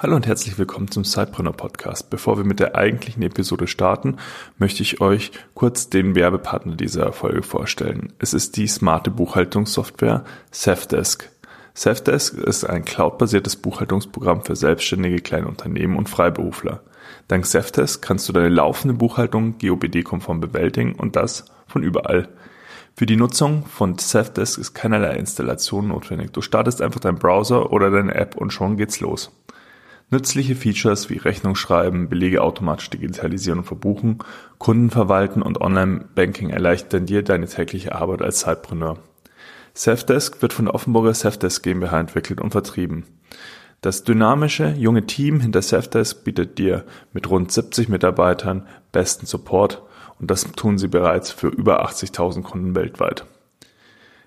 Hallo und herzlich willkommen zum Sidepreneur-Podcast. Bevor wir mit der eigentlichen Episode starten, möchte ich euch kurz den Werbepartner dieser Folge vorstellen. Es ist die smarte Buchhaltungssoftware sevDesk. sevDesk ist ein cloudbasiertes Buchhaltungsprogramm für selbstständige kleine Unternehmen und Freiberufler. Dank sevDesk kannst du deine laufende Buchhaltung GoBD-konform bewältigen und das von überall. Für die Nutzung von sevDesk ist keinerlei Installation notwendig. Du startest einfach deinen Browser oder deine App und schon geht's los. Nützliche Features wie Rechnungsschreiben, Belege automatisch digitalisieren und verbuchen, Kunden verwalten und Online-Banking erleichtern dir deine tägliche Arbeit als Sidepreneur. sevDesk wird von der Offenburger sevDesk GmbH entwickelt und vertrieben. Das dynamische, junge Team hinter sevDesk bietet dir mit rund 70 Mitarbeitern besten Support. Und das tun sie bereits für über 80.000 Kunden weltweit.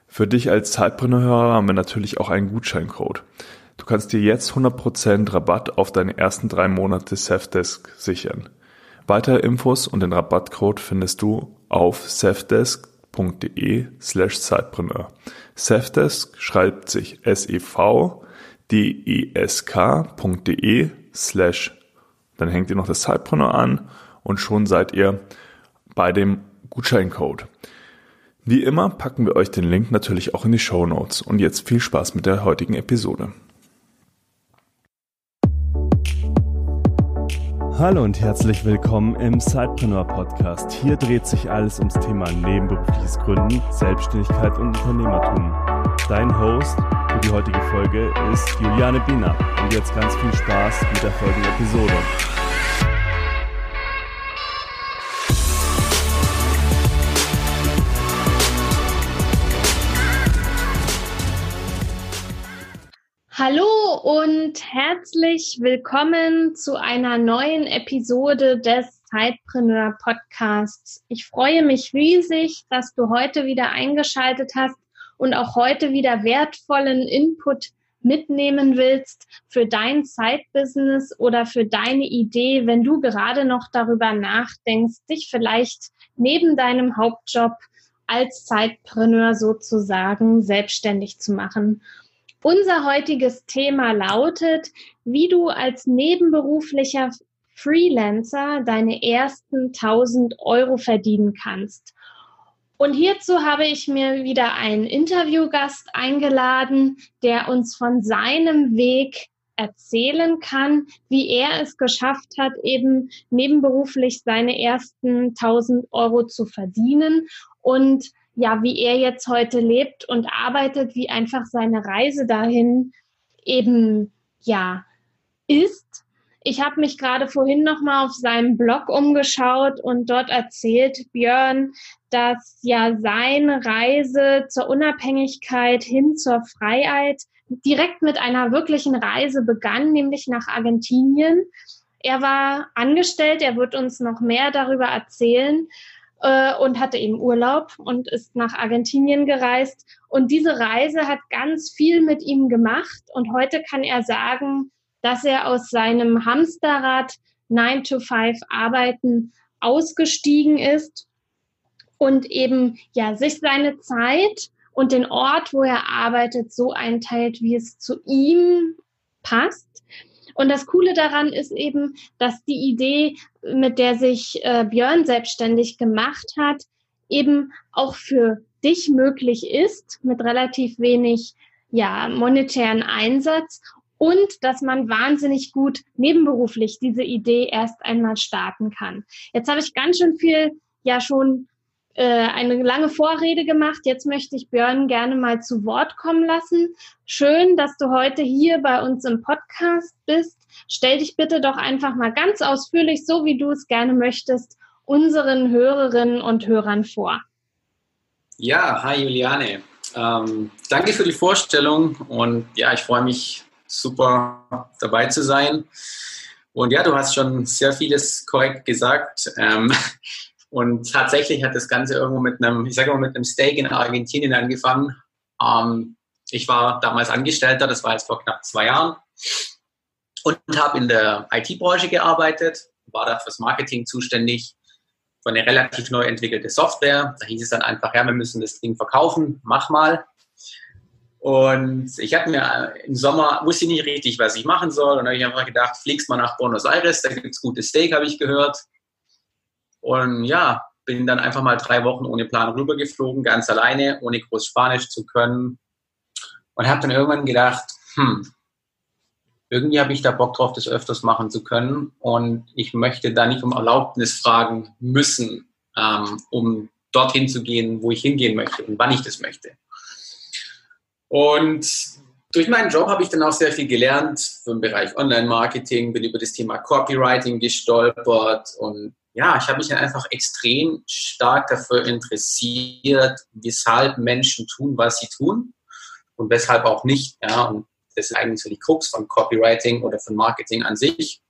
Für dich als Sidepreneur-Hörer haben wir natürlich auch einen Gutscheincode. Du kannst dir jetzt 100% Rabatt auf deine ersten 3 Monate sevDesk sichern. Weitere Infos und den Rabattcode findest du auf sevdesk.de/sidepreneur. sevDesk schreibt sich sevdesk.de/, dann hängt ihr noch das Sidepreneur an und schon seid ihr bei dem Gutscheincode. Wie immer packen wir euch den Link natürlich auch in die Shownotes. Und jetzt viel Spaß mit der heutigen Episode. Hallo und herzlich willkommen im Sidepreneur-Podcast. Hier dreht sich alles ums Thema nebenberufliches Gründen, Selbstständigkeit und Unternehmertum. Dein Host für die heutige Folge ist Juliane Biener. Und jetzt ganz viel Spaß mit der folgenden Episode. Hallo und herzlich willkommen zu einer neuen Episode des Sidepreneur-Podcasts. Ich freue mich riesig, dass du heute wieder eingeschaltet hast und auch heute wieder wertvollen Input mitnehmen willst für dein Side-Business oder für deine Idee, wenn du gerade noch darüber nachdenkst, dich vielleicht neben deinem Hauptjob als Sidepreneur sozusagen selbstständig zu machen. Unser heutiges Thema lautet, wie du als nebenberuflicher Freelancer deine ersten 1.000 Euro verdienen kannst. Und hierzu habe ich mir wieder einen Interviewgast eingeladen, der uns von seinem Weg erzählen kann, wie er es geschafft hat, eben nebenberuflich seine ersten 1.000 Euro zu verdienen und ja, wie er jetzt heute lebt und arbeitet, wie einfach seine Reise dahin eben, ja, ist. Ich habe mich gerade vorhin nochmal auf seinem Blog umgeschaut und dort erzählt Björn, dass ja seine Reise zur Unabhängigkeit hin zur Freiheit direkt mit einer wirklichen Reise begann, nämlich nach Argentinien. Er war angestellt, er wird uns noch mehr darüber erzählen, und hatte eben Urlaub und ist nach Argentinien gereist. Und diese Reise hat ganz viel mit ihm gemacht. Und heute kann er sagen, dass er aus seinem Hamsterrad 9-to-5-Arbeiten ausgestiegen ist und eben ja sich seine Zeit und den Ort, wo er arbeitet, so einteilt, wie es zu ihm passt. Und das Coole daran ist eben, dass die Idee, mit der sich Björn selbstständig gemacht hat, eben auch für dich möglich ist, mit relativ wenig monetären Einsatz und dass man wahnsinnig gut nebenberuflich diese Idee erst einmal starten kann. Jetzt habe ich ganz schön viel, eine lange Vorrede gemacht. Jetzt möchte ich Björn gerne mal zu Wort kommen lassen. Schön, dass du heute hier bei uns im Podcast bist. Stell dich bitte doch einfach mal ganz ausführlich, so wie du es gerne möchtest, unseren Hörerinnen und Hörern vor. Ja, hi Juliane. Danke für die Vorstellung und ja, ich freue mich super dabei zu sein. Und ja, du hast schon sehr vieles korrekt gesagt. Und tatsächlich hat das Ganze irgendwo mit einem Steak in Argentinien angefangen. Ich war damals Angestellter, das war jetzt vor knapp 2 Jahren und habe in der IT-Branche gearbeitet, war da fürs Marketing zuständig, für eine relativ neu entwickelte Software. Da hieß es dann einfach, ja, wir müssen das Ding verkaufen, mach mal. Und ich hatte mir im Sommer, wusste nicht richtig, was ich machen soll. Und da habe ich einfach gedacht, fliegst mal nach Buenos Aires, da gibt es gutes Steak, habe ich gehört. Und ja, bin dann einfach mal 3 Wochen ohne Plan rübergeflogen, ganz alleine, ohne groß Spanisch zu können. Und habe dann irgendwann gedacht, irgendwie habe ich da Bock drauf, das öfters machen zu können. Und ich möchte da nicht um Erlaubnis fragen müssen, um dorthin zu gehen, wo ich hingehen möchte und wann ich das möchte. Und durch meinen Job habe ich dann auch sehr viel gelernt im Bereich Online-Marketing, bin über das Thema Copywriting gestolpert und ja, ich habe mich dann einfach extrem stark dafür interessiert, weshalb Menschen tun, was sie tun und weshalb auch nicht. Ja, und das ist eigentlich so die Krux von Copywriting oder von Marketing an sich.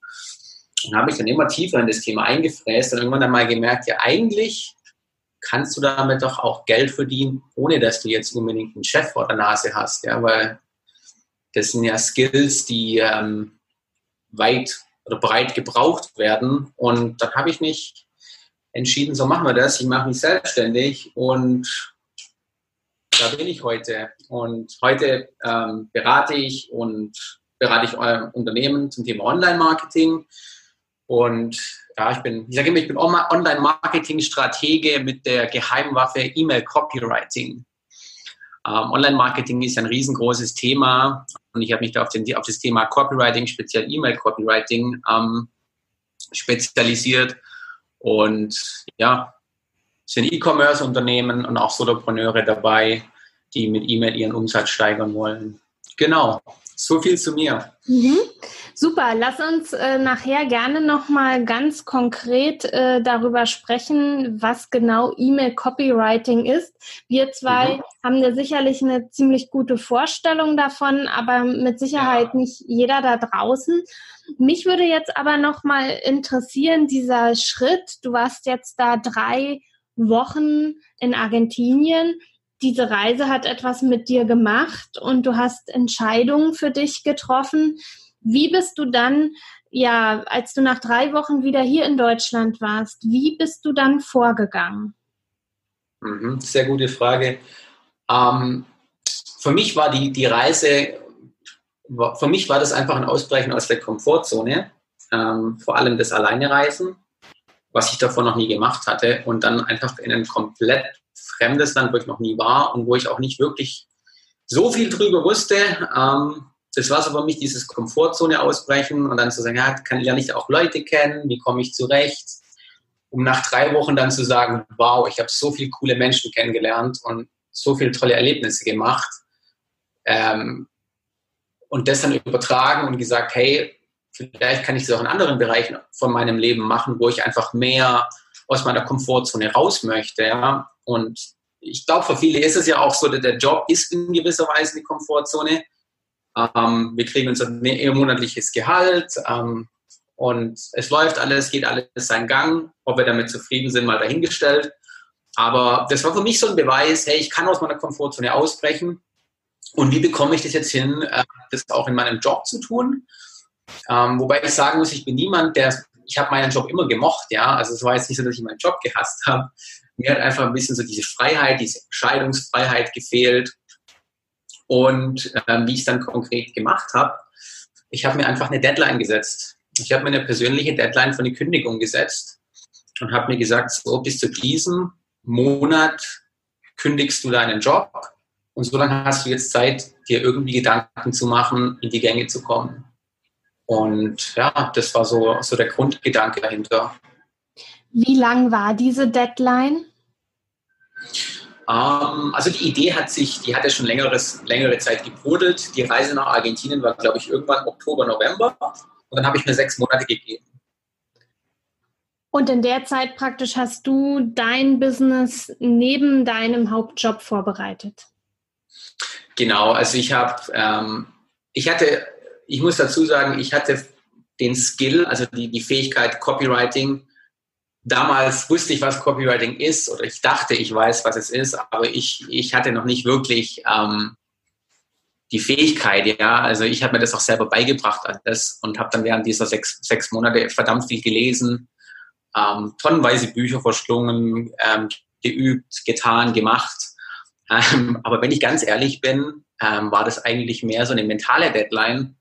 Und habe ich dann immer tiefer in das Thema eingefräst und irgendwann dann mal gemerkt, ja, eigentlich kannst du damit doch auch Geld verdienen, ohne dass du jetzt unbedingt einen Chef vor der Nase hast, ja, weil das sind ja Skills, die weit oder breit gebraucht werden. Und dann habe ich mich entschieden, so machen wir das, ich mache mich selbstständig und da bin ich heute. Und heute berate ich Unternehmen zum Thema Online-Marketing. Und ja, ich bin Online-Marketing-Stratege mit der Geheimwaffe E-Mail-Copywriting. Online-Marketing ist ein riesengroßes Thema und ich habe mich da auf das Thema Copywriting, speziell E-Mail-Copywriting, spezialisiert. Und ja, es sind E-Commerce-Unternehmen und auch Solopreneure dabei, die mit E-Mail ihren Umsatz steigern wollen. Genau. So viel zu mir. Mhm. Super, lass uns nachher gerne nochmal ganz konkret darüber sprechen, was genau E-Mail-Copywriting ist. Wir zwei haben ja sicherlich eine ziemlich gute Vorstellung davon, aber mit Sicherheit nicht jeder da draußen. Mich würde jetzt aber nochmal interessieren, dieser Schritt, du warst jetzt da 3 Wochen in Argentinien. Diese Reise hat etwas mit dir gemacht und du hast Entscheidungen für dich getroffen. Wie bist du dann, ja, als du nach 3 Wochen wieder hier in Deutschland warst, wie bist du dann vorgegangen? Sehr gute Frage. Für mich war das einfach ein Ausbrechen aus der Komfortzone, vor allem das Alleinereisen, was ich davor noch nie gemacht hatte und dann einfach in einen komplett fremdes Land, wo ich noch nie war und wo ich auch nicht wirklich so viel drüber wusste. Das war so für mich, dieses Komfortzone ausbrechen und dann zu sagen, ja, lerne ich auch Leute kennen, wie komme ich zurecht, um nach 3 Wochen dann zu sagen, wow, ich habe so viele coole Menschen kennengelernt und so viele tolle Erlebnisse gemacht und das dann übertragen und gesagt, hey, vielleicht kann ich es auch in anderen Bereichen von meinem Leben machen, wo ich einfach mehr aus meiner Komfortzone raus möchte, ja. Und ich glaube, für viele ist es ja auch so, dass der Job ist in gewisser Weise die Komfortzone. Wir kriegen unser monatliches Gehalt und es läuft alles, geht alles seinen Gang. Ob wir damit zufrieden sind, mal dahingestellt. Aber das war für mich so ein Beweis, hey, ich kann aus meiner Komfortzone ausbrechen. Und wie bekomme ich das jetzt hin, das auch in meinem Job zu tun? Wobei ich sagen muss, ich bin niemand, ich habe meinen Job immer gemocht, ja. Also es war jetzt nicht so, dass ich meinen Job gehasst habe. Mir hat einfach ein bisschen so diese Freiheit, diese Entscheidungsfreiheit gefehlt. Und wie ich es dann konkret gemacht habe, ich habe mir einfach eine Deadline gesetzt. Ich habe mir eine persönliche Deadline für eine Kündigung gesetzt und habe mir gesagt, so bis zu diesem Monat kündigst du deinen Job und so lange hast du jetzt Zeit, dir irgendwie Gedanken zu machen, in die Gänge zu kommen. Und ja, das war so der Grundgedanke dahinter. Wie lang war diese Deadline? Also die Idee hatte schon längere Zeit gebrudelt. Die Reise nach Argentinien war, glaube ich, irgendwann Oktober, November. Und dann habe ich mir 6 Monate gegeben. Und in der Zeit praktisch hast du dein Business neben deinem Hauptjob vorbereitet? Genau, also ich muss dazu sagen, ich hatte den Skill, also die Fähigkeit Copywriting. Damals wusste ich, was Copywriting ist, oder ich dachte, ich weiß, was es ist, aber ich hatte noch nicht wirklich die Fähigkeit, ja. Also ich habe mir das auch selber beigebracht alles und habe dann während dieser sechs Monate verdammt viel gelesen, tonnenweise Bücher verschlungen, geübt, getan, gemacht. Aber wenn ich ganz ehrlich bin, war das eigentlich mehr so eine mentale Deadline,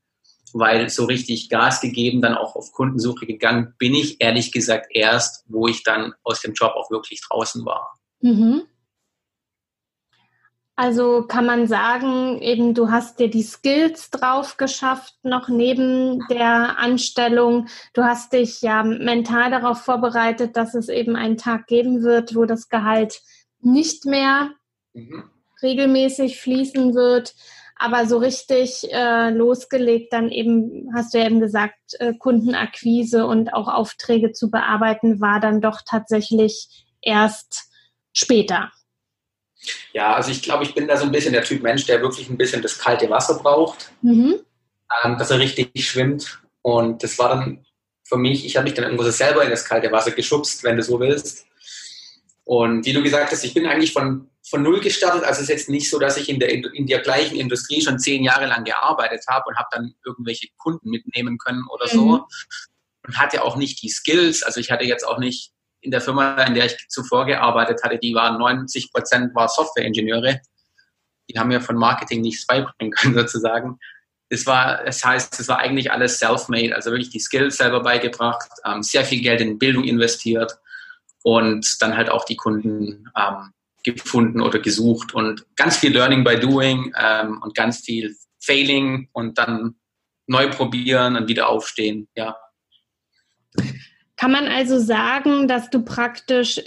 weil so richtig Gas gegeben, dann auch auf Kundensuche gegangen, bin ich ehrlich gesagt erst, wo ich dann aus dem Job auch wirklich draußen war. Mhm. Also kann man sagen, eben du hast dir die Skills drauf geschafft, noch neben der Anstellung. Du hast dich ja mental darauf vorbereitet, dass es eben einen Tag geben wird, wo das Gehalt nicht mehr regelmäßig fließen wird. Aber so richtig losgelegt, dann eben, hast du ja eben gesagt, Kundenakquise und auch Aufträge zu bearbeiten, war dann doch tatsächlich erst später. Ja, also ich glaube, ich bin da so ein bisschen der Typ Mensch, der wirklich ein bisschen das kalte Wasser braucht, dass er richtig schwimmt. Und das war dann für mich, ich habe mich dann irgendwo selber in das kalte Wasser geschubst, wenn du so willst. Und wie du gesagt hast, ich bin eigentlich von Null gestartet, also es ist jetzt nicht so, dass ich in der gleichen Industrie schon 10 Jahre lang gearbeitet habe und habe dann irgendwelche Kunden mitnehmen können oder so und hatte auch nicht die Skills, also ich hatte jetzt auch nicht in der Firma, in der ich zuvor gearbeitet hatte, die waren 90% war Software-Ingenieure, die haben mir von Marketing nichts beibringen können sozusagen. Das heißt, es war eigentlich alles self-made, also wirklich die Skills selber beigebracht, sehr viel Geld in Bildung investiert und dann halt auch die Kunden gefunden oder gesucht und ganz viel Learning by Doing und ganz viel Failing und dann neu probieren und wieder aufstehen, ja. Kann man also sagen, dass du praktisch,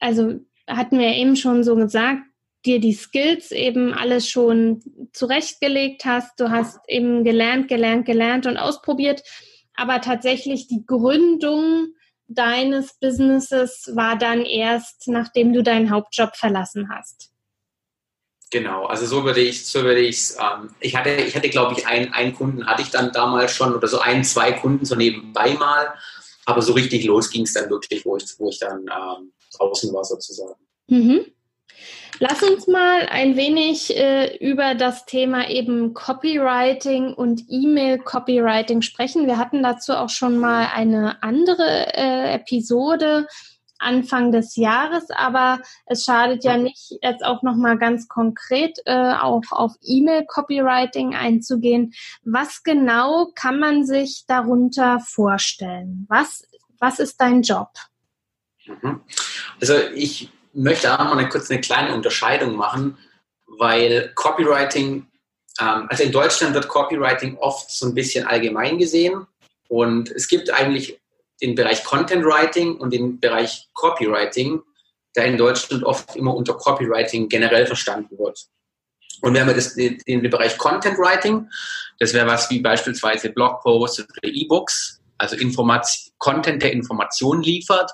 also hatten wir eben schon so gesagt, dir die Skills eben alles schon zurechtgelegt hast, du hast eben gelernt und ausprobiert, aber tatsächlich die Gründung deines Businesses war dann erst, nachdem du deinen Hauptjob verlassen hast. Genau, also so würde ich es, ich hatte glaube ich, einen Kunden hatte ich dann damals schon oder so 1-2 Kunden so nebenbei mal, aber so richtig los ging es dann wirklich, wo ich dann draußen war sozusagen. Mhm. Lass uns mal ein wenig über das Thema eben Copywriting und E-Mail-Copywriting sprechen. Wir hatten dazu auch schon mal eine andere Episode Anfang des Jahres, aber es schadet ja nicht, jetzt auch nochmal ganz konkret auch auf E-Mail-Copywriting einzugehen. Was genau kann man sich darunter vorstellen? Was ist dein Job? Also ich möchte auch mal kurz eine kleine Unterscheidung machen, weil Copywriting, also in Deutschland wird Copywriting oft so ein bisschen allgemein gesehen und es gibt eigentlich den Bereich Content Writing und den Bereich Copywriting, der in Deutschland oft immer unter Copywriting generell verstanden wird. Und wenn wir den Bereich Content Writing, das wäre was wie beispielsweise Blogposts oder E-Books, also Content, der Informationen liefert.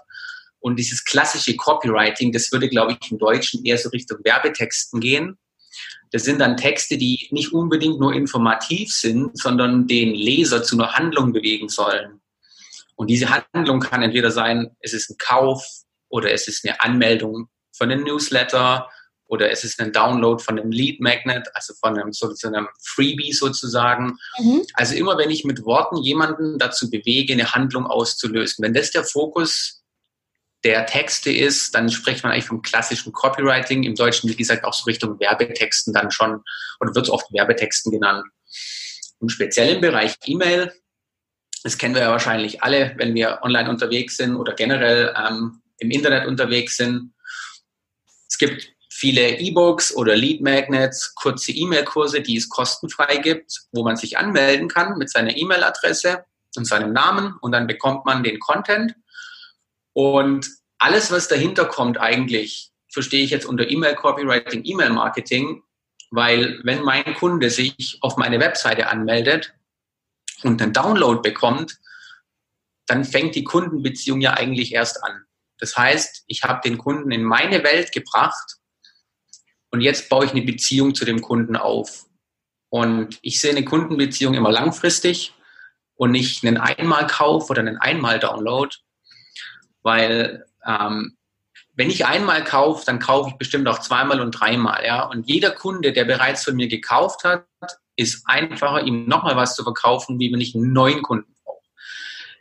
Und dieses klassische Copywriting, das würde, glaube ich, im Deutschen eher so Richtung Werbetexten gehen. Das sind dann Texte, die nicht unbedingt nur informativ sind, sondern den Leser zu einer Handlung bewegen sollen. Und diese Handlung kann entweder sein, es ist ein Kauf oder es ist eine Anmeldung von einem Newsletter oder es ist ein Download von einem Lead Magnet, also von einem Freebie sozusagen. Mhm. Also immer, wenn ich mit Worten jemanden dazu bewege, eine Handlung auszulösen. Wenn das der Fokus der Texte ist, dann spricht man eigentlich vom klassischen Copywriting, im Deutschen, wie gesagt, auch so Richtung Werbetexten dann schon, oder wird es oft Werbetexten genannt. Und speziell im Bereich E-Mail, das kennen wir ja wahrscheinlich alle, wenn wir online unterwegs sind oder generell im Internet unterwegs sind. Es gibt viele E-Books oder Lead Magnets, kurze E-Mail-Kurse, die es kostenfrei gibt, wo man sich anmelden kann mit seiner E-Mail-Adresse und seinem Namen und dann bekommt man den Content. Und alles, was dahinter kommt eigentlich, verstehe ich jetzt unter E-Mail-Copywriting, E-Mail-Marketing, weil wenn mein Kunde sich auf meine Webseite anmeldet und einen Download bekommt, dann fängt die Kundenbeziehung ja eigentlich erst an. Das heißt, ich habe den Kunden in meine Welt gebracht und jetzt baue ich eine Beziehung zu dem Kunden auf. Und ich sehe eine Kundenbeziehung immer langfristig und nicht einen Einmalkauf oder einen Einmal-Download. Weil wenn ich einmal kaufe, dann kaufe ich bestimmt auch 2-mal und 3-mal. Ja? Und jeder Kunde, der bereits von mir gekauft hat, ist einfacher, ihm nochmal was zu verkaufen, wie wenn ich einen neuen Kunden brauche.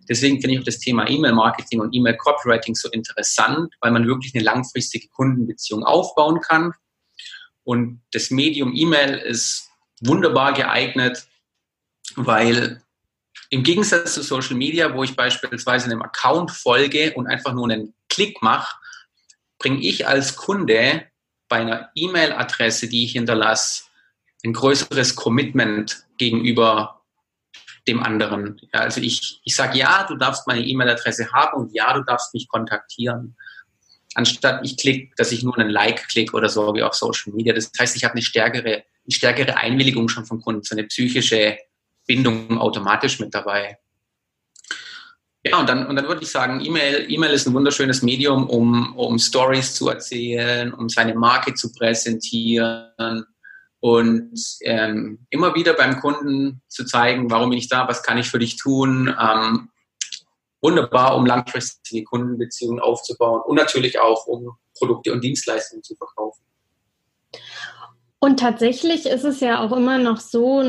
Deswegen finde ich auch das Thema E-Mail-Marketing und E-Mail-Copywriting so interessant, weil man wirklich eine langfristige Kundenbeziehung aufbauen kann. Und das Medium E-Mail ist wunderbar geeignet, weil im Gegensatz zu Social Media, wo ich beispielsweise einem Account folge und einfach nur einen Klick mache, bringe ich als Kunde bei einer E-Mail-Adresse, die ich hinterlasse, ein größeres Commitment gegenüber dem anderen. Ja, also ich sage, ja, du darfst meine E-Mail-Adresse haben und ja, du darfst mich kontaktieren. Anstatt ich klicke, dass ich nur einen Like klicke oder so wie auf Social Media. Das heißt, ich habe eine stärkere Einwilligung schon vom Kunden, so eine psychische Bindung automatisch mit dabei. Ja, und dann würde ich sagen, E-Mail ist ein wunderschönes Medium, um Stories zu erzählen, um seine Marke zu präsentieren und immer wieder beim Kunden zu zeigen, warum bin ich da, was kann ich für dich tun. Wunderbar, um langfristige Kundenbeziehungen aufzubauen und natürlich auch, um Produkte und Dienstleistungen zu verkaufen. Und tatsächlich ist es ja auch immer noch so,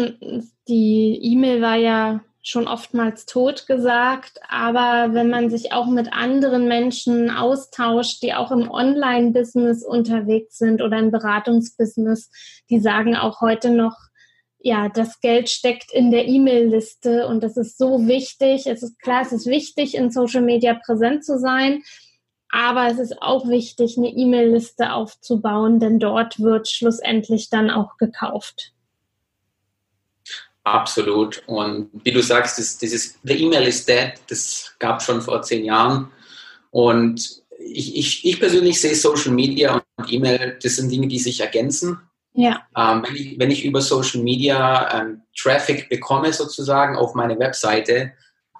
die E-Mail war ja schon oftmals totgesagt, aber wenn man sich auch mit anderen Menschen austauscht, die auch im Online-Business unterwegs sind oder im Beratungsbusiness, die sagen auch heute noch, ja, das Geld steckt in der E-Mail-Liste und das ist so wichtig. Es ist klar, es ist wichtig, in Social Media präsent zu sein, aber es ist auch wichtig, eine E-Mail-Liste aufzubauen, denn dort wird schlussendlich dann auch gekauft. Absolut. Und wie du sagst, the E-Mail is dead, das gab es schon vor 10 Jahren. Und ich persönlich sehe Social Media und E-Mail, das sind Dinge, die sich ergänzen. Ja. Wenn ich über Social Media Traffic bekomme sozusagen auf meine Webseite,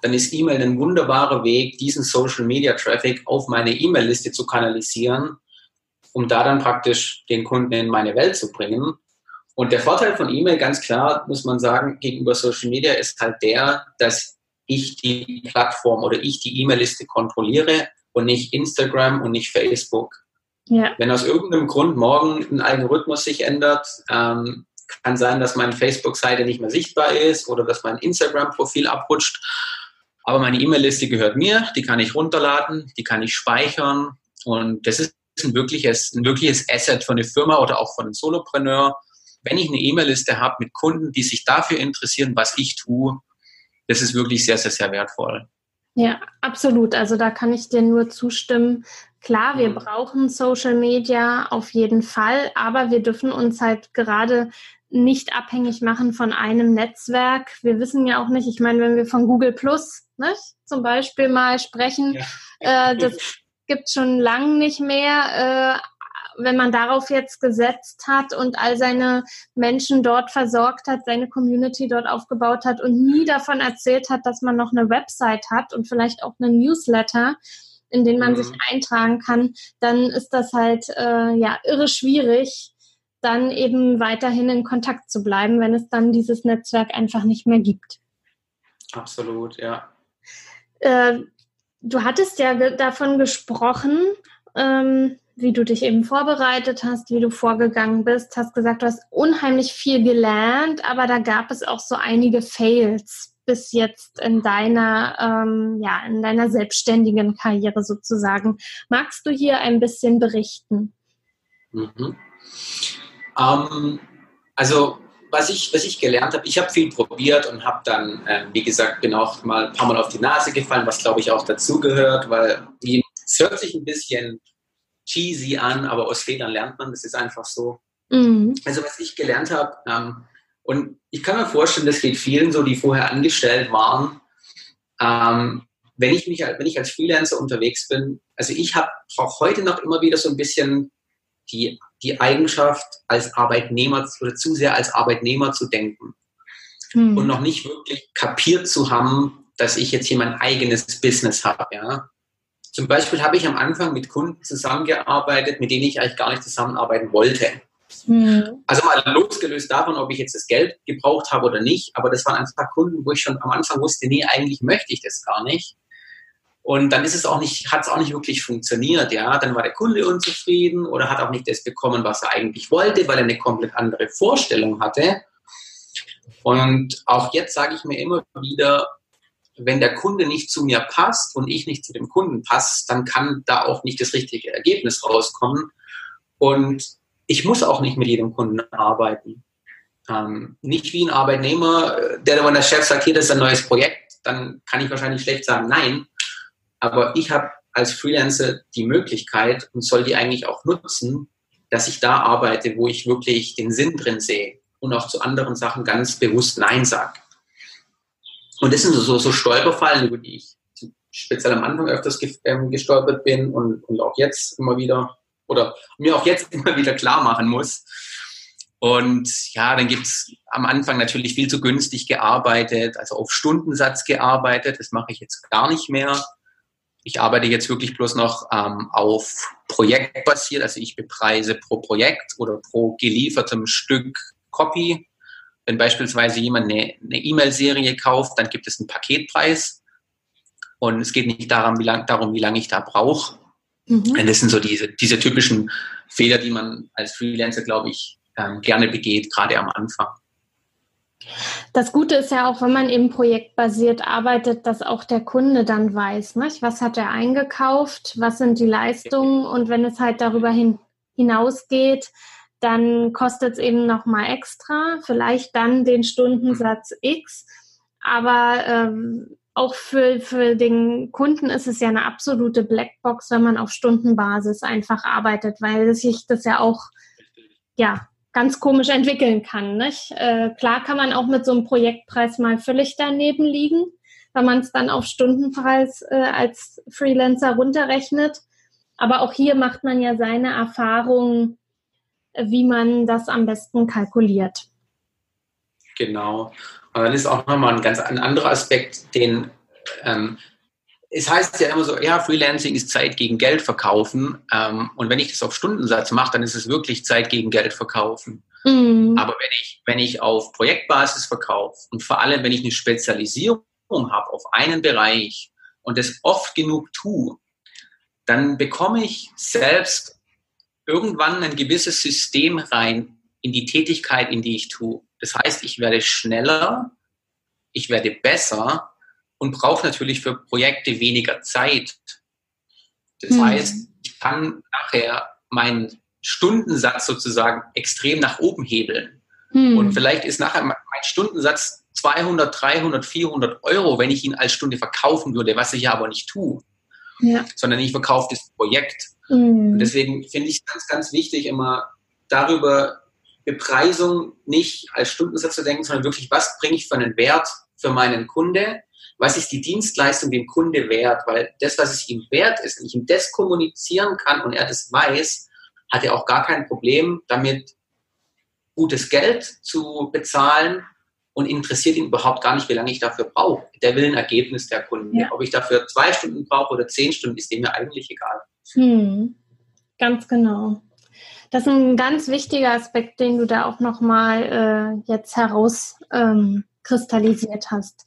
dann ist E-Mail ein wunderbarer Weg, diesen Social Media Traffic auf meine E-Mail-Liste zu kanalisieren, um da dann praktisch den Kunden in meine Welt zu bringen. Und der Vorteil von E-Mail, ganz klar, muss man sagen, gegenüber Social Media ist halt der, dass ich die Plattform oder ich die E-Mail-Liste kontrolliere und nicht Instagram und nicht Facebook. Ja. Wenn aus irgendeinem Grund morgen ein Algorithmus sich ändert, kann sein, dass meine Facebook-Seite nicht mehr sichtbar ist oder dass mein Instagram-Profil abrutscht. Aber meine E-Mail-Liste gehört mir, die kann ich runterladen, die kann ich speichern. Und das ist ein wirkliches Asset für eine Firma oder auch für einen Solopreneur. Wenn ich eine E-Mail-Liste habe mit Kunden, die sich dafür interessieren, was ich tue, das ist wirklich sehr, sehr, sehr wertvoll. Ja, absolut. Also da kann ich dir nur zustimmen. Klar, wir brauchen Social Media auf jeden Fall, aber wir dürfen uns halt gerade nicht abhängig machen von einem Netzwerk. Wir wissen ja auch nicht, ich meine, wenn wir von Google Plus, ne, zum Beispiel mal sprechen, ja. Das gibt es schon lange nicht mehr, wenn man darauf jetzt gesetzt hat und all seine Menschen dort versorgt hat, seine Community dort aufgebaut hat und nie davon erzählt hat, dass man noch eine Website hat und vielleicht auch einen Newsletter, in den man sich eintragen kann, dann ist das halt irre schwierig, dann eben weiterhin in Kontakt zu bleiben, wenn es dann dieses Netzwerk einfach nicht mehr gibt. Absolut, ja. Du hattest ja davon gesprochen, wie du dich eben vorbereitet hast, wie du vorgegangen bist, hast gesagt, du hast unheimlich viel gelernt, aber da gab es auch so einige Fails bis jetzt in deiner selbstständigen Karriere sozusagen. Magst du hier ein bisschen berichten? Mhm. Also was ich gelernt habe, ich habe viel probiert und habe dann, wie gesagt, bin auch mal ein paar Mal auf die Nase gefallen, was glaube ich auch dazugehört, weil es hört sich ein bisschen cheesy an, aber aus Fehlern lernt man, das ist einfach so. Mhm. Also was ich gelernt habe, und ich kann mir vorstellen, das geht vielen so, die vorher angestellt waren, wenn ich als Freelancer unterwegs bin, also ich brauche heute noch immer wieder so ein bisschen die Eigenschaft, als Arbeitnehmer oder zu sehr als Arbeitnehmer zu denken und noch nicht wirklich kapiert zu haben, dass ich jetzt hier mein eigenes Business habe, ja. Zum Beispiel habe ich am Anfang mit Kunden zusammengearbeitet, mit denen ich eigentlich gar nicht zusammenarbeiten wollte. Mhm. Also mal losgelöst davon, ob ich jetzt das Geld gebraucht habe oder nicht, aber das waren einfach Kunden, wo ich schon am Anfang wusste, nee, eigentlich möchte ich das gar nicht. Und dann ist es auch nicht, hat es auch nicht wirklich funktioniert, ja. Dann war der Kunde unzufrieden oder hat auch nicht das bekommen, was er eigentlich wollte, weil er eine komplett andere Vorstellung hatte. Und auch jetzt sage ich mir immer wieder, wenn der Kunde nicht zu mir passt und ich nicht zu dem Kunden passt, dann kann da auch nicht das richtige Ergebnis rauskommen. Und ich muss auch nicht mit jedem Kunden arbeiten. Nicht wie ein Arbeitnehmer, der, wenn der Chef sagt, hier, das ist ein neues Projekt, dann kann ich wahrscheinlich schlecht sagen, nein. Aber ich habe als Freelancer die Möglichkeit und soll die eigentlich auch nutzen, dass ich da arbeite, wo ich wirklich den Sinn drin sehe und auch zu anderen Sachen ganz bewusst Nein sage. Und das sind so Stolperfallen, über die ich speziell am Anfang öfters gestolpert bin und auch jetzt immer wieder, oder mir auch jetzt immer wieder klar machen muss. Und ja, dann gibt es am Anfang natürlich viel zu günstig gearbeitet, also auf Stundensatz gearbeitet. Das mache ich jetzt gar nicht mehr. Ich arbeite jetzt wirklich bloß noch auf Projekt basiert. Also ich bepreise pro Projekt oder pro geliefertem Stück Copy. Wenn beispielsweise jemand eine E-Mail-Serie kauft, dann gibt es einen Paketpreis. Und es geht nicht darum, wie lange ich da brauche. Mhm. Das sind so diese typischen Fehler, die man als Freelancer, glaube ich, gerne begeht, gerade am Anfang. Das Gute ist ja auch, wenn man eben projektbasiert arbeitet, dass auch der Kunde dann weiß, nicht? Was hat er eingekauft, was sind die Leistungen, und wenn es halt darüber hinausgeht, dann kostet es eben nochmal extra, vielleicht dann den Stundensatz X, aber auch für den Kunden ist es ja eine absolute Blackbox, wenn man auf Stundenbasis einfach arbeitet, weil sich das ja auch, ja, ganz komisch entwickeln kann, nicht? Klar kann man auch mit so einem Projektpreis mal völlig daneben liegen, wenn man es dann auf Stundenpreis als Freelancer runterrechnet. Aber auch hier macht man ja seine Erfahrungen, wie man das am besten kalkuliert. Genau. Und dann ist auch nochmal ein ganz anderer Aspekt, den es heißt ja immer so, ja, Freelancing ist Zeit gegen Geld verkaufen. Und wenn ich das auf Stundensatz mache, dann ist es wirklich Zeit gegen Geld verkaufen. Mhm. Aber wenn ich auf Projektbasis verkaufe und vor allem, wenn ich eine Spezialisierung habe auf einen Bereich und das oft genug tue, dann bekomme ich selbst irgendwann ein gewisses System rein in die Tätigkeit, in die ich tue. Das heißt, ich werde schneller, ich werde besser und brauche natürlich für Projekte weniger Zeit. Das heißt, ich kann nachher meinen Stundensatz sozusagen extrem nach oben hebeln. Und vielleicht ist nachher mein Stundensatz 200, 300, 400 Euro, wenn ich ihn als Stunde verkaufen würde, was ich ja aber nicht tue, sondern ich verkaufe das Projekt. Und deswegen finde ich es ganz, ganz wichtig, immer darüber Bepreisung nicht als Stundensatz zu denken, sondern wirklich, was bringe ich für einen Wert für meinen Kunde? Was ist die Dienstleistung dem Kunde wert? Weil das, was es ihm wert ist, wenn ich ihm das kommunizieren kann und er das weiß, hat er auch gar kein Problem damit, gutes Geld zu bezahlen, und interessiert ihn überhaupt gar nicht, wie lange ich dafür brauche. Der will ein Ergebnis, der Kunde. Ja. Ob ich dafür 2 Stunden brauche oder 10 Stunden, ist dem ja eigentlich egal. Ganz genau. Das ist ein ganz wichtiger Aspekt, den du da auch nochmal jetzt herauskristallisiert hast.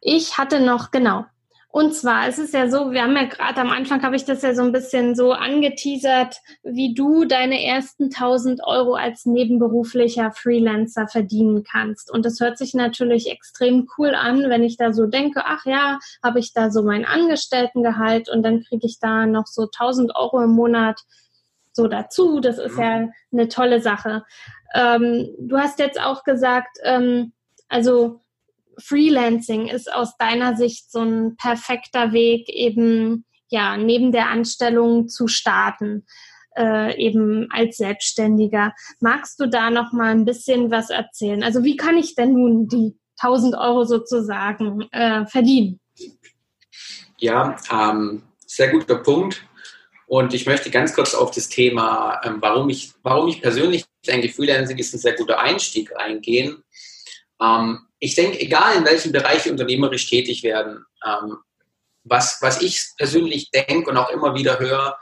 Ich hatte noch, genau, und zwar ist es ja so, wir haben ja gerade am Anfang, habe ich das ja so ein bisschen so angeteasert, wie du deine ersten 1.000 Euro als nebenberuflicher Freelancer verdienen kannst. Und das hört sich natürlich extrem cool an, wenn ich da so denke, ach ja, habe ich da so mein Angestelltengehalt und dann kriege ich da noch so 1.000 Euro im Monat so dazu. Das ist ja eine tolle Sache. Du hast jetzt auch gesagt, also Freelancing ist aus deiner Sicht so ein perfekter Weg, eben ja neben der Anstellung zu starten, eben als Selbstständiger. Magst du da noch mal ein bisschen was erzählen? Also wie kann ich denn nun die 1.000 Euro sozusagen verdienen? Ja, sehr guter Punkt. Und ich möchte ganz kurz auf das Thema, warum ich persönlich denke, Freelancing ist ein sehr guter Einstieg, eingehen. Ich denke, egal in welchem Bereich wir unternehmerisch tätig werden, was ich persönlich denke und auch immer wieder höre,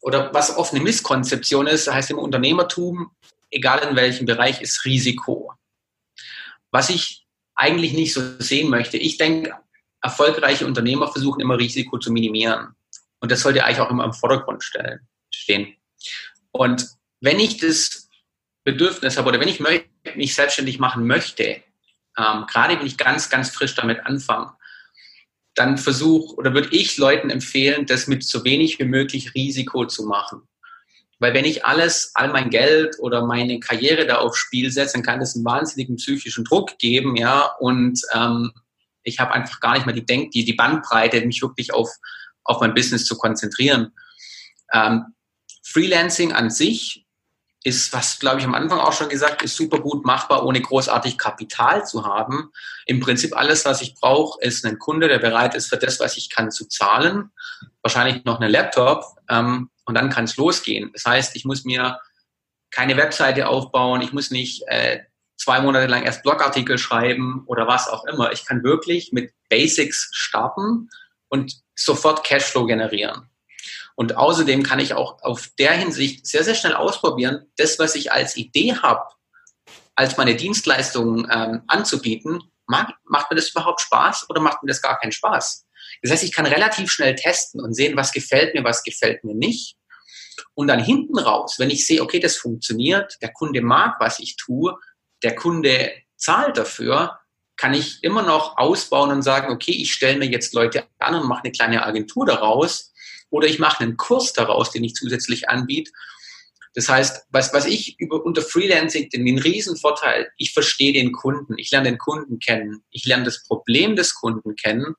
oder was oft eine Misskonzeption ist, heißt im Unternehmertum, egal in welchem Bereich, ist Risiko. Was ich eigentlich nicht so sehen möchte, ich denke, erfolgreiche Unternehmer versuchen immer, Risiko zu minimieren. Und das sollte eigentlich auch immer im Vordergrund stehen. Und wenn ich das Bedürfnis habe, oder wenn ich mich selbstständig machen möchte, gerade wenn ich ganz, ganz frisch damit anfange, dann würde ich Leuten empfehlen, das mit so wenig wie möglich Risiko zu machen. Weil wenn ich all mein Geld oder meine Karriere da aufs Spiel setze, dann kann das einen wahnsinnigen psychischen Druck geben, ja, und ich habe einfach gar nicht mehr die Bandbreite, mich wirklich auf mein Business zu konzentrieren. Freelancing an sich ist, was, glaube ich, am Anfang auch schon gesagt, ist super gut machbar, ohne großartig Kapital zu haben. Im Prinzip alles, was ich brauche, ist ein Kunde, der bereit ist, für das, was ich kann, zu zahlen. Wahrscheinlich noch einen Laptop, und dann kann es losgehen. Das heißt, ich muss mir keine Webseite aufbauen, ich muss nicht 2 Monate lang erst Blogartikel schreiben oder was auch immer. Ich kann wirklich mit Basics starten und sofort Cashflow generieren. Und außerdem kann ich auch auf der Hinsicht sehr, sehr schnell ausprobieren, das, was ich als Idee habe, als meine Dienstleistung anzubieten, macht mir das überhaupt Spaß oder macht mir das gar keinen Spaß? Das heißt, ich kann relativ schnell testen und sehen, was gefällt mir nicht. Und dann hinten raus, wenn ich sehe, okay, das funktioniert, der Kunde mag, was ich tue, der Kunde zahlt dafür, kann ich immer noch ausbauen und sagen, okay, ich stelle mir jetzt Leute an und mache eine kleine Agentur daraus. Oder ich mache einen Kurs daraus, den ich zusätzlich anbiete. Das heißt, was ich unter Freelancing, den riesen Vorteil, ich verstehe den Kunden, ich lerne den Kunden kennen, ich lerne das Problem des Kunden kennen.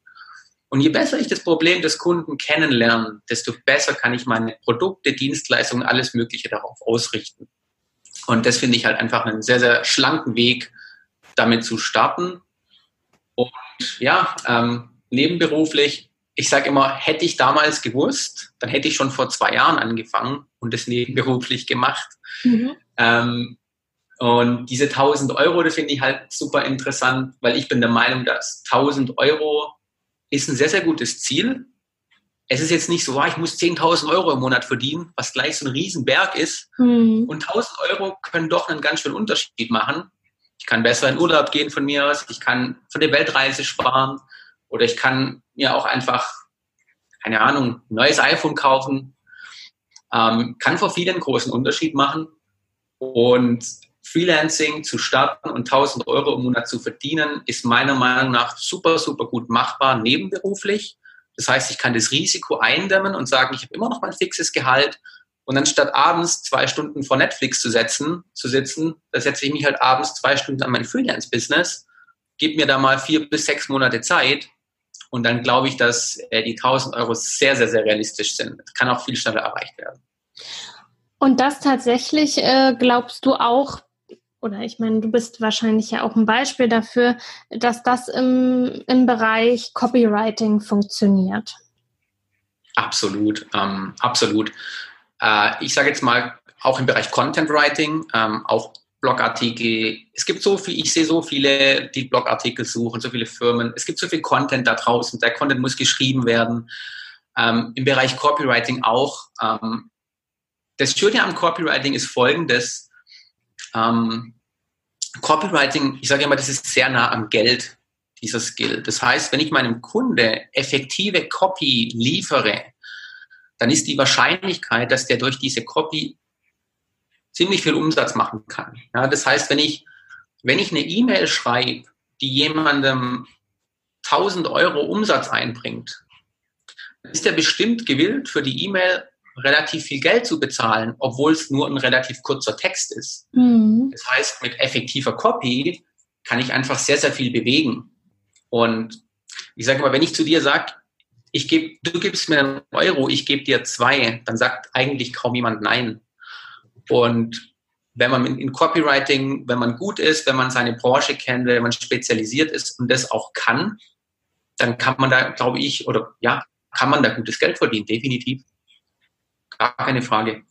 Und je besser ich das Problem des Kunden kennenlerne, desto besser kann ich meine Produkte, Dienstleistungen, alles Mögliche darauf ausrichten. Und das finde ich halt einfach einen sehr, sehr schlanken Weg, damit zu starten. Und ja, nebenberuflich, ich sage immer, hätte ich damals gewusst, dann hätte ich schon vor 2 Jahren angefangen und das nebenberuflich gemacht. Mhm. Und diese 1.000 Euro, das finde ich halt super interessant, weil ich bin der Meinung, dass 1.000 Euro ist ein sehr, sehr gutes Ziel. Es ist jetzt nicht so, ich muss 10.000 Euro im Monat verdienen, was gleich so ein Riesenberg ist. Mhm. Und 1.000 Euro können doch einen ganz schönen Unterschied machen. Ich kann besser in Urlaub gehen von mir aus, ich kann von der Weltreise sparen. Oder ich kann mir auch einfach, keine Ahnung, ein neues iPhone kaufen. Kann vor vielen großen Unterschied machen. Und Freelancing zu starten und 1.000 Euro im Monat zu verdienen, ist meiner Meinung nach super, super gut machbar nebenberuflich. Das heißt, ich kann das Risiko eindämmen und sagen, ich habe immer noch mein fixes Gehalt. Und dann statt abends 2 Stunden vor Netflix zu sitzen, da setze ich mich halt abends 2 Stunden an mein Freelance-Business, gebe mir da mal 4 bis 6 Monate Zeit. Und dann glaube ich, dass die 1.000 Euro sehr, sehr, sehr realistisch sind. Das kann auch viel schneller erreicht werden. Und das tatsächlich glaubst du auch, oder ich meine, du bist wahrscheinlich ja auch ein Beispiel dafür, dass das im Bereich Copywriting funktioniert. Absolut, absolut. Ich sage jetzt mal, auch im Bereich Content Writing, auch Blogartikel, es gibt so viel, ich sehe so viele, die Blogartikel suchen, so viele Firmen, es gibt so viel Content da draußen, der Content muss geschrieben werden, im Bereich Copywriting auch. Das Schöne am Copywriting ist folgendes, Copywriting, ich sage immer, das ist sehr nah am Geld, dieser Skill. Das heißt, wenn ich meinem Kunde effektive Copy liefere, dann ist die Wahrscheinlichkeit, dass der durch diese Copy ziemlich viel Umsatz machen kann. Ja, das heißt, wenn ich eine E-Mail schreibe, die jemandem 1.000 Euro Umsatz einbringt, dann ist er bestimmt gewillt, für die E-Mail relativ viel Geld zu bezahlen, obwohl es nur ein relativ kurzer Text ist. Mhm. Das heißt, mit effektiver Copy kann ich einfach sehr, sehr viel bewegen. Und ich sage mal, wenn ich zu dir sage, du gibst mir 1 Euro, ich gebe dir 2, dann sagt eigentlich kaum jemand nein. Und wenn man in Copywriting, wenn man gut ist, wenn man seine Branche kennt, wenn man spezialisiert ist und das auch kann, dann kann man da, glaube ich, oder ja, kann man da gutes Geld verdienen, definitiv. Gar keine Frage.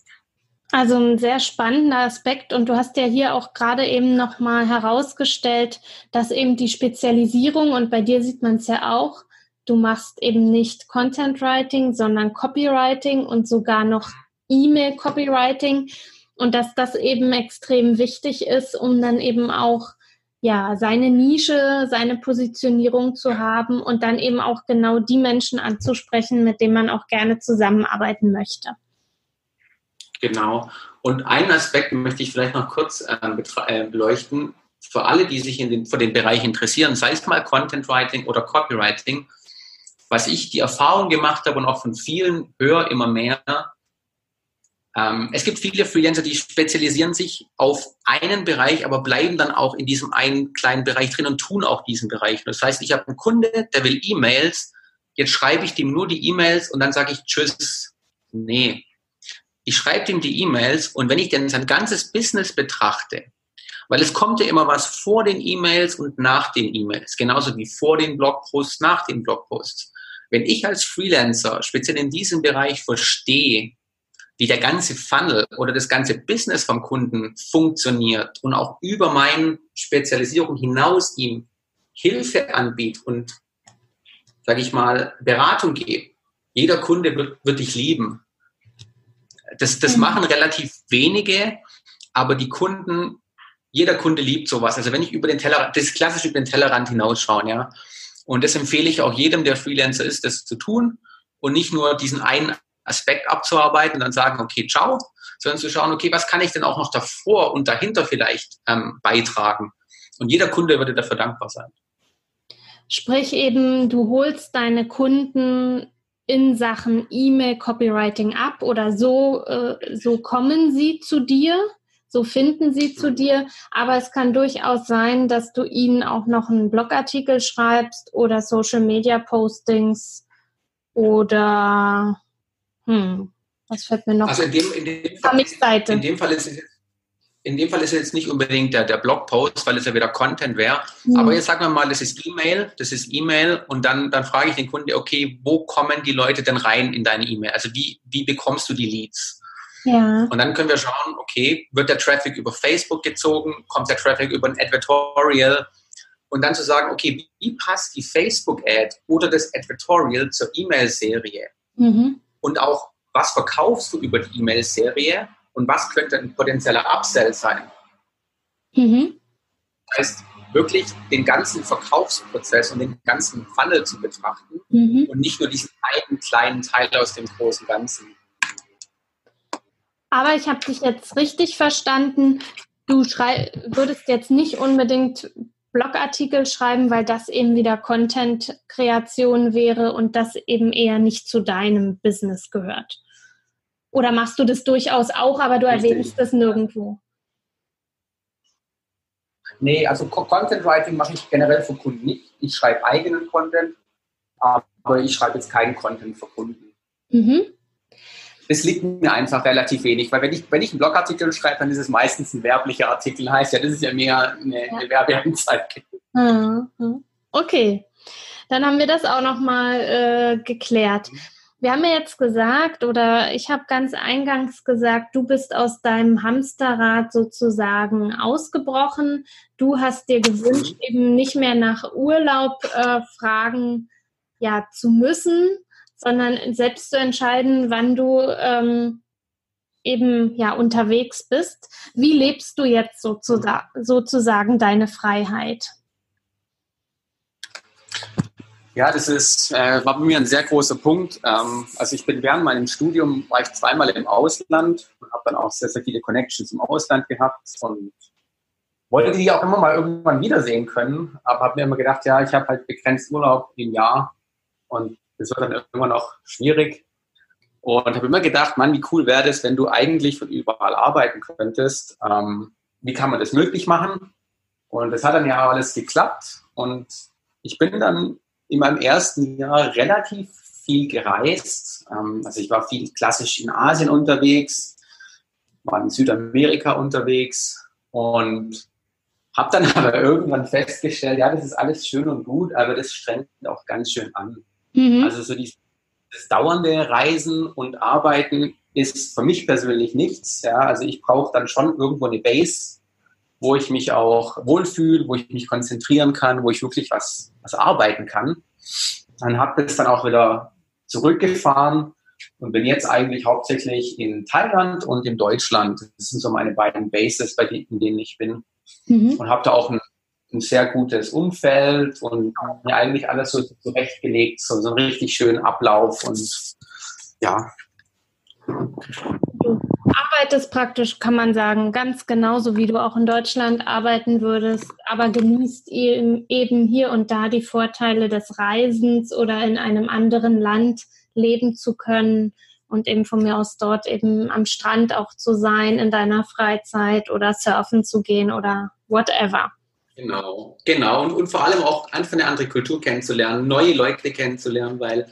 Also ein sehr spannender Aspekt, und du hast ja hier auch gerade eben nochmal herausgestellt, dass eben die Spezialisierung, und bei dir sieht man es ja auch, du machst eben nicht Content Writing, sondern Copywriting und sogar noch E-Mail-Copywriting. Und dass das eben extrem wichtig ist, um dann eben auch ja seine Nische, seine Positionierung zu haben und dann eben auch genau die Menschen anzusprechen, mit denen man auch gerne zusammenarbeiten möchte. Genau. Und einen Aspekt möchte ich vielleicht noch kurz beleuchten. Für alle, die sich für den Bereich interessieren, sei es mal Content Writing oder Copywriting, was ich die Erfahrung gemacht habe und auch von vielen höre immer mehr, Es gibt viele Freelancer, die spezialisieren sich auf einen Bereich, aber bleiben dann auch in diesem einen kleinen Bereich drin und tun auch diesen Bereich. Das heißt, ich habe einen Kunde, der will E-Mails, jetzt schreibe ich dem nur die E-Mails und dann sage ich Tschüss. Nee, ich schreibe dem die E-Mails und wenn ich dann sein ganzes Business betrachte, weil es kommt ja immer was vor den E-Mails und nach den E-Mails, genauso wie vor den Blogposts, nach den Blogposts. Wenn ich als Freelancer speziell in diesem Bereich verstehe, wie der ganze Funnel oder das ganze Business vom Kunden funktioniert und auch über meine Spezialisierung hinaus ihm Hilfe anbiete und, sage ich mal, Beratung gebe. Jeder Kunde wird dich lieben. Das machen relativ wenige, aber die Kunden, jeder Kunde liebt sowas. Also wenn ich über den Tellerrand, das ist klassisch über den Tellerrand hinausschauen, ja. Und das empfehle ich auch jedem, der Freelancer ist, das zu tun und nicht nur diesen einen Aspekt abzuarbeiten und dann sagen, okay, ciao, sondern zu schauen, okay, was kann ich denn auch noch davor und dahinter vielleicht beitragen? Und jeder Kunde würde dafür dankbar sein. Sprich eben, du holst deine Kunden in Sachen E-Mail-Copywriting ab oder so kommen sie zu dir, so finden sie zu dir, aber es kann durchaus sein, dass du ihnen auch noch einen Blogartikel schreibst oder Social-Media-Postings oder... was fällt mir noch? Also in dem Fall ist es jetzt nicht unbedingt der Blogpost, weil es ja wieder Content wäre. Aber jetzt sagen wir mal, das ist E-Mail und dann frage ich den Kunden, okay, wo kommen die Leute denn rein in deine E-Mail? Also wie bekommst du die Leads? Ja. Und dann können wir schauen, okay, wird der Traffic über Facebook gezogen? Kommt der Traffic über ein Advertorial? Und dann zu sagen, okay, wie passt die Facebook-Ad oder das Advertorial zur E-Mail-Serie? Mhm. Und auch, was verkaufst du über die E-Mail-Serie und was könnte ein potenzieller Upsell sein? Mhm. Das heißt, wirklich den ganzen Verkaufsprozess und den ganzen Funnel zu betrachten und nicht nur diesen einen kleinen Teil aus dem großen Ganzen. Aber ich habe dich jetzt richtig verstanden. Du würdest jetzt nicht unbedingt Blogartikel schreiben, weil das eben wieder Content-Kreation wäre und das eben eher nicht zu deinem Business gehört. Oder machst du das durchaus auch, aber du erwähnst das nirgendwo? Nee, also Content-Writing mache ich generell für Kunden nicht. Ich schreibe eigenen Content, aber ich schreibe jetzt keinen Content für Kunden. Mhm. Das liegt mir einfach relativ wenig, weil wenn ich einen Blogartikel schreibe, dann ist es meistens ein werblicher Artikel. Heißt ja, das ist ja mehr eine Werbeanzeige. Okay, dann haben wir das auch nochmal geklärt. Wir haben ja jetzt gesagt, oder ich habe ganz eingangs gesagt, du bist aus deinem Hamsterrad sozusagen ausgebrochen. Du hast dir gewünscht, eben nicht mehr nach Urlaub fragen zu müssen, sondern selbst zu entscheiden, wann du unterwegs bist. Wie lebst du jetzt sozusagen deine Freiheit? Ja, das war bei mir ein sehr großer Punkt. Also ich bin während meinem Studium, war ich zweimal im Ausland und habe dann auch sehr, sehr viele Connections im Ausland gehabt und wollte die auch immer mal irgendwann wiedersehen können, aber habe mir immer gedacht, ja, ich habe halt begrenzt Urlaub im Jahr und das war dann irgendwann auch schwierig und habe immer gedacht, Mann, wie cool wäre das, wenn du eigentlich von überall arbeiten könntest. Wie kann man das möglich machen? Und das hat dann ja alles geklappt und ich bin dann in meinem ersten Jahr relativ viel gereist. Also ich war viel klassisch in Asien unterwegs, war in Südamerika unterwegs und habe dann aber irgendwann festgestellt, ja, das ist alles schön und gut, aber das strengt auch ganz schön an. Also so das dauernde Reisen und Arbeiten ist für mich persönlich nichts. Ja? Also ich brauche dann schon irgendwo eine Base, wo ich mich auch wohlfühle, wo ich mich konzentrieren kann, wo ich wirklich was arbeiten kann. Dann habe ich das dann auch wieder zurückgefahren und bin jetzt eigentlich hauptsächlich in Thailand und in Deutschland. Das sind so meine beiden Bases, in denen ich bin. Und habe da auch ein sehr gutes Umfeld und mir eigentlich alles so zurechtgelegt, so einen richtig schönen Ablauf und ja. Du arbeitest praktisch, kann man sagen, ganz genauso, wie du auch in Deutschland arbeiten würdest, aber genießt eben hier und da die Vorteile des Reisens oder in einem anderen Land leben zu können und eben von mir aus dort eben am Strand auch zu sein in deiner Freizeit oder surfen zu gehen oder whatever. Genau. Und vor allem auch einfach eine andere Kultur kennenzulernen, neue Leute kennenzulernen, weil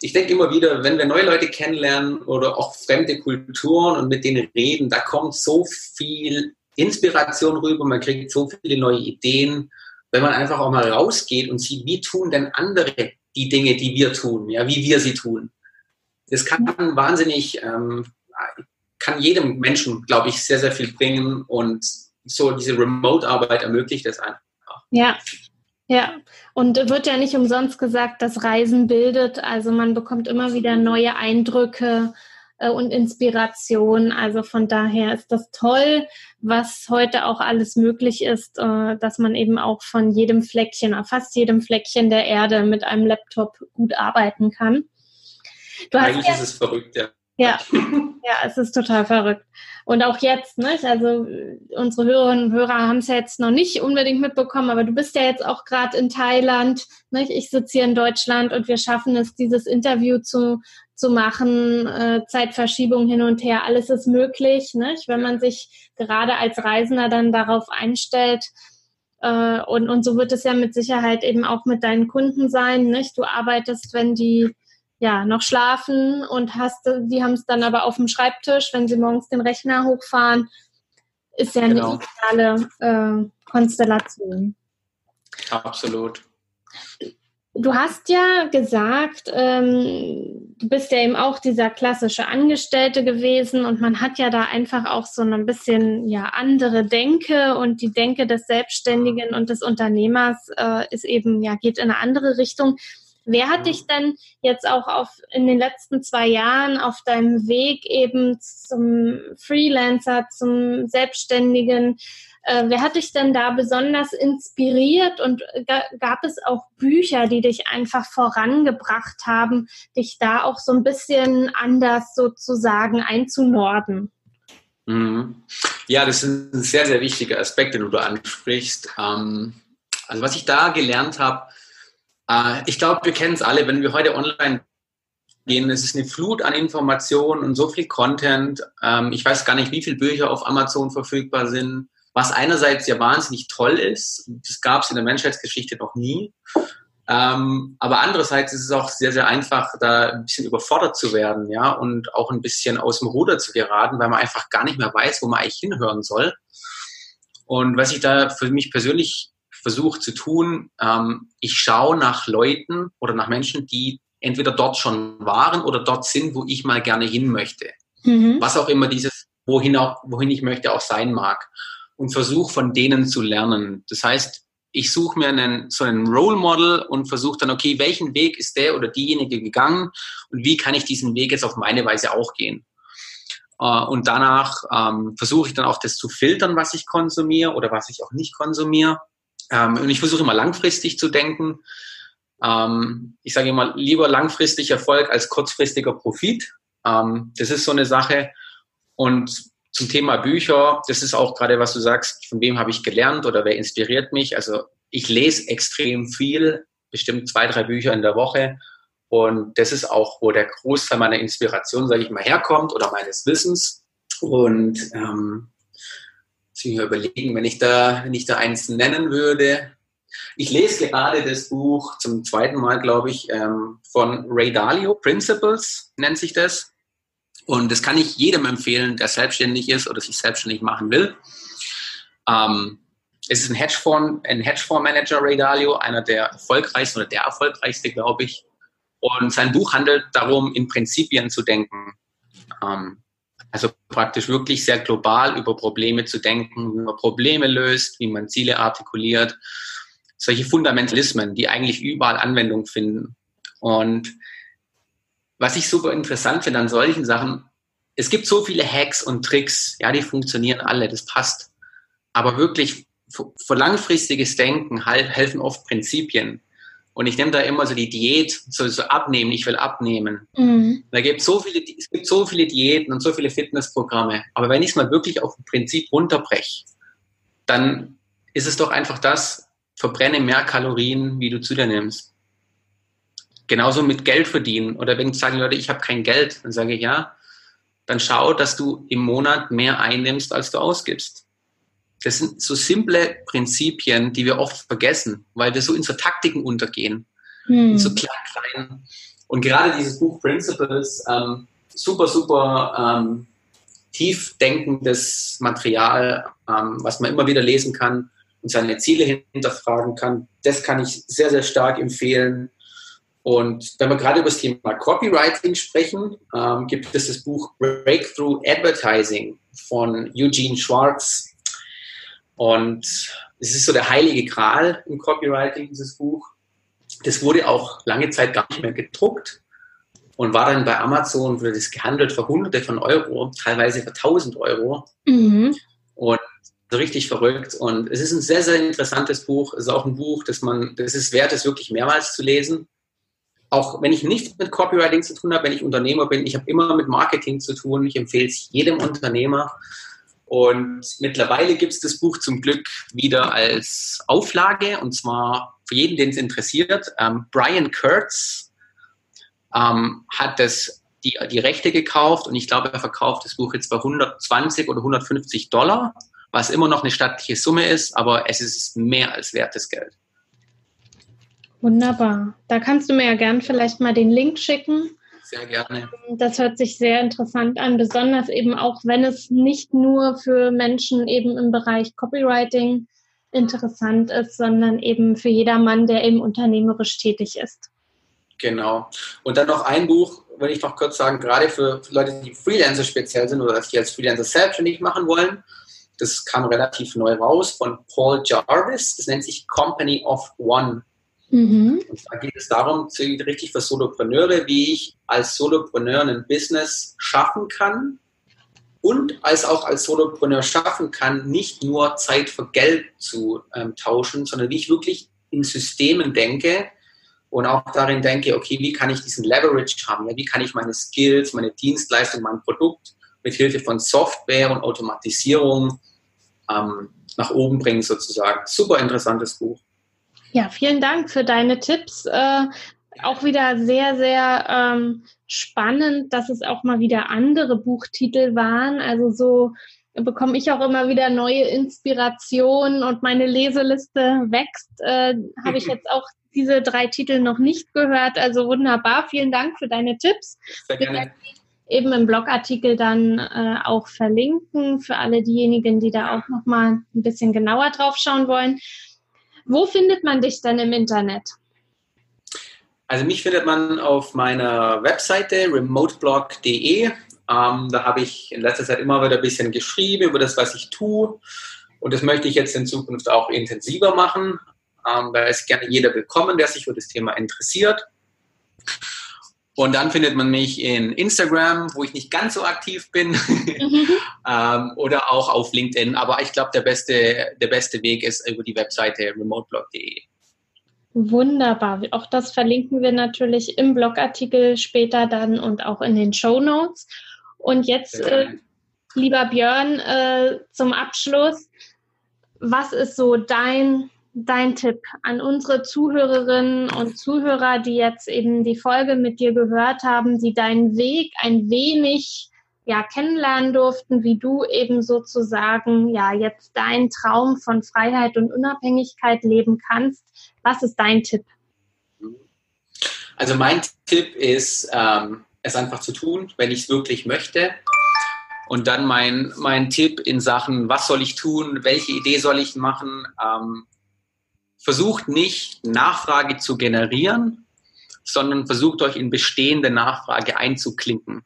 ich denke immer wieder, wenn wir neue Leute kennenlernen oder auch fremde Kulturen und mit denen reden, da kommt so viel Inspiration rüber, man kriegt so viele neue Ideen, wenn man einfach auch mal rausgeht und sieht, wie tun denn andere die Dinge, die wir tun, ja, wie wir sie tun. Das kann wahnsinnig, kann jedem Menschen, glaube ich, sehr, sehr viel bringen und so diese Remote-Arbeit ermöglicht das einfach. Ja, und wird ja nicht umsonst gesagt, dass Reisen bildet. Also man bekommt immer wieder neue Eindrücke und Inspiration. Also von daher ist das toll, was heute auch alles möglich ist, dass man eben auch von jedem Fleckchen, fast jedem Fleckchen der Erde mit einem Laptop gut arbeiten kann. Eigentlich ist es verrückt, ja. Ja, es ist total verrückt. Und auch jetzt, ne? Also unsere Hörerinnen und Hörer haben es ja jetzt noch nicht unbedingt mitbekommen, aber du bist ja jetzt auch gerade in Thailand, ne? Ich sitze hier in Deutschland und wir schaffen es, dieses Interview zu machen, Zeitverschiebung hin und her, alles ist möglich, ne? Wenn man sich gerade als Reisender dann darauf einstellt. Und so wird es ja mit Sicherheit eben auch mit deinen Kunden sein, ne? Du arbeitest, wenn die noch schlafen und die haben es dann aber auf dem Schreibtisch, wenn sie morgens den Rechner hochfahren, ist ja eine ideale Konstellation. Absolut. Du hast ja gesagt, du bist ja eben auch dieser klassische Angestellte gewesen und man hat ja da einfach auch so ein bisschen andere Denke und die Denke des Selbstständigen und des Unternehmers ist eben, geht in eine andere Richtung. Wer hat dich denn jetzt auch in den letzten 2 Jahren auf deinem Weg eben zum Freelancer, zum Selbstständigen, wer hat dich denn da besonders inspiriert und gab es auch Bücher, die dich einfach vorangebracht haben, dich da auch so ein bisschen anders sozusagen einzunorden? Ja, das ist ein sehr, sehr wichtiger Aspekt, den du da ansprichst. Also was ich da gelernt habe, ich glaube, wir kennen es alle, wenn wir heute online gehen, es ist eine Flut an Informationen und so viel Content. Ich weiß gar nicht, wie viele Bücher auf Amazon verfügbar sind, was einerseits ja wahnsinnig toll ist. Das gab es in der Menschheitsgeschichte noch nie. Aber andererseits ist es auch sehr, sehr einfach, da ein bisschen überfordert zu werden, ja, und auch ein bisschen aus dem Ruder zu geraten, weil man einfach gar nicht mehr weiß, wo man eigentlich hinhören soll. Und was ich da für mich persönlich versuche zu tun, ich schaue nach Leuten oder nach Menschen, die entweder dort schon waren oder dort sind, wo ich mal gerne hin möchte. Mhm. Was auch immer dieses wohin ich möchte auch sein mag und versuche von denen zu lernen. Das heißt, ich suche mir so einen Role Model und versuche dann, okay, welchen Weg ist der oder diejenige gegangen und wie kann ich diesen Weg jetzt auf meine Weise auch gehen? Und danach versuche ich dann auch das zu filtern, was ich konsumiere oder was ich auch nicht konsumiere. Und ich versuche immer langfristig zu denken. Ich sage immer, lieber langfristig Erfolg als kurzfristiger Profit. Das ist so eine Sache. Und zum Thema Bücher, das ist auch gerade, was du sagst, von wem habe ich gelernt oder wer inspiriert mich. Also ich lese extrem viel, bestimmt 2-3 Bücher in der Woche. Und das ist auch, wo der Großteil meiner Inspiration, sage ich mal, herkommt oder meines Wissens. Und muss ich mir überlegen, wenn ich da eins nennen würde. Ich lese gerade das Buch zum 2. Mal, glaube ich, von Ray Dalio, Principles nennt sich das. Und das kann ich jedem empfehlen, der selbstständig ist oder sich selbstständig machen will. Es ist ein Hedgefondsmanager, Ray Dalio, einer der erfolgreichsten oder der erfolgreichste, glaube ich. Und sein Buch handelt darum, in Prinzipien zu denken. Also praktisch wirklich sehr global über Probleme zu denken, wie man Probleme löst, wie man Ziele artikuliert. Solche Fundamentalismen, die eigentlich überall Anwendung finden. Und was ich super interessant finde an solchen Sachen, es gibt so viele Hacks und Tricks, ja, die funktionieren alle, das passt. Aber wirklich für langfristiges Denken helfen oft Prinzipien. Und ich nehme da immer so die Diät, so abnehmen, ich will abnehmen. Mhm. Da es gibt so viele Diäten und so viele Fitnessprogramme. Aber wenn ich es mal wirklich auf ein Prinzip runterbreche, dann ist es doch einfach das, verbrenne mehr Kalorien, wie du zu dir nimmst. Genauso mit Geld verdienen. Oder wenn sagen Leute, ich habe kein Geld, dann sage ich, ja, dann schau, dass du im Monat mehr einnimmst, als du ausgibst. Das sind so simple Prinzipien, die wir oft vergessen, weil wir so in so Taktiken untergehen. In so klein. Und gerade dieses Buch Principles, super tiefdenkendes Material, was man immer wieder lesen kann und seine Ziele hinterfragen kann, das kann ich sehr, sehr stark empfehlen. Und wenn wir gerade über das Thema Copywriting sprechen, gibt es das Buch Breakthrough Advertising von Eugene Schwartz. Und es ist so der heilige Gral im Copywriting, dieses Buch. Das wurde auch lange Zeit gar nicht mehr gedruckt und war dann bei Amazon, wurde das gehandelt für Hunderte von Euro, teilweise für 1.000 Euro. Mhm. Und richtig verrückt. Und es ist ein sehr, sehr interessantes Buch. Es ist auch ein Buch, das ist wert, es wirklich mehrmals zu lesen. Auch wenn ich nichts mit Copywriting zu tun habe, wenn ich Unternehmer bin, ich habe immer mit Marketing zu tun. Ich empfehle es jedem Unternehmer. Und mittlerweile gibt es das Buch zum Glück wieder als Auflage. Und zwar für jeden, den es interessiert. Brian Kurtz hat die Rechte gekauft. Und ich glaube, er verkauft das Buch jetzt bei $120 oder $150, was immer noch eine stattliche Summe ist. Aber es ist mehr als wertes Geld. Wunderbar. Da kannst du mir ja gern vielleicht mal den Link schicken. Sehr gerne. Das hört sich sehr interessant an, besonders eben auch, wenn es nicht nur für Menschen eben im Bereich Copywriting interessant ist, sondern eben für jedermann, der eben unternehmerisch tätig ist. Genau. Und dann noch ein Buch, wenn ich noch kurz sagen, gerade für Leute, die Freelancer speziell sind oder die als Freelancer selbstständig machen wollen. Das kam relativ neu raus von Paul Jarvis. Das nennt sich Company of One. Mhm. Und da geht es darum, richtig für Solopreneure, wie ich als Solopreneur ein Business schaffen kann und als Solopreneur schaffen kann, nicht nur Zeit für Geld zu tauschen, sondern wie ich wirklich in Systemen denke und auch darin denke, okay, wie kann ich diesen Leverage haben, ja? Wie kann ich meine Skills, meine Dienstleistung, mein Produkt mit Hilfe von Software und Automatisierung nach oben bringen sozusagen. Super interessantes Buch. Ja, vielen Dank für deine Tipps. Auch wieder sehr, sehr spannend, dass es auch mal wieder andere Buchtitel waren. Also so bekomme ich auch immer wieder neue Inspirationen und meine Leseliste wächst. Habe ich jetzt auch diese 3 Titel noch nicht gehört. Also wunderbar, vielen Dank für deine Tipps. Sehr gerne. Wir werden eben im Blogartikel dann auch verlinken für alle diejenigen, die da auch nochmal ein bisschen genauer drauf schauen wollen. Wo findet man dich denn im Internet? Also mich findet man auf meiner Webseite remoteblog.de. Da habe ich in letzter Zeit immer wieder ein bisschen geschrieben über das, was ich tue. Und das möchte ich jetzt in Zukunft auch intensiver machen. Da ist gerne jeder willkommen, der sich für das Thema interessiert. Und dann findet man mich in Instagram, wo ich nicht ganz so aktiv bin, oder auch auf LinkedIn. Aber ich glaube, der beste Weg ist über die Webseite remoteblog.de. Wunderbar. Auch das verlinken wir natürlich im Blogartikel später dann und auch in den Shownotes. Und jetzt, lieber Björn, zum Abschluss, was ist so dein Tipp an unsere Zuhörerinnen und Zuhörer, die jetzt eben die Folge mit dir gehört haben, die deinen Weg ein wenig kennenlernen durften, wie du eben sozusagen jetzt deinen Traum von Freiheit und Unabhängigkeit leben kannst. Was ist dein Tipp? Also mein Tipp ist, es einfach zu tun, wenn ich es wirklich möchte. Und dann mein Tipp in Sachen, was soll ich tun, welche Idee soll ich machen, versucht nicht, Nachfrage zu generieren, sondern versucht euch in bestehende Nachfrage einzuklinken.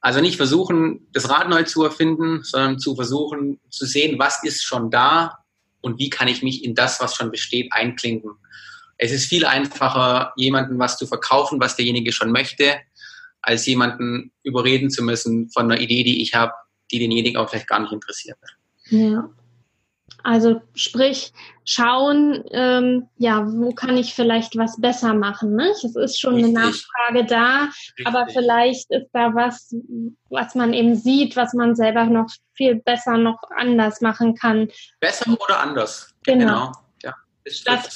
Also nicht versuchen, das Rad neu zu erfinden, sondern zu versuchen, zu sehen, was ist schon da und wie kann ich mich in das, was schon besteht, einklinken. Es ist viel einfacher, jemandem was zu verkaufen, was derjenige schon möchte, als jemanden überreden zu müssen von einer Idee, die ich habe, die denjenigen auch vielleicht gar nicht interessiert. Ja. Also sprich, schauen, wo kann ich vielleicht was besser machen, nicht? Es ist schon eine Nachfrage da, aber vielleicht ist da was, was man eben sieht, was man selber noch viel besser noch anders machen kann. Besser oder anders, genau. Ja, statt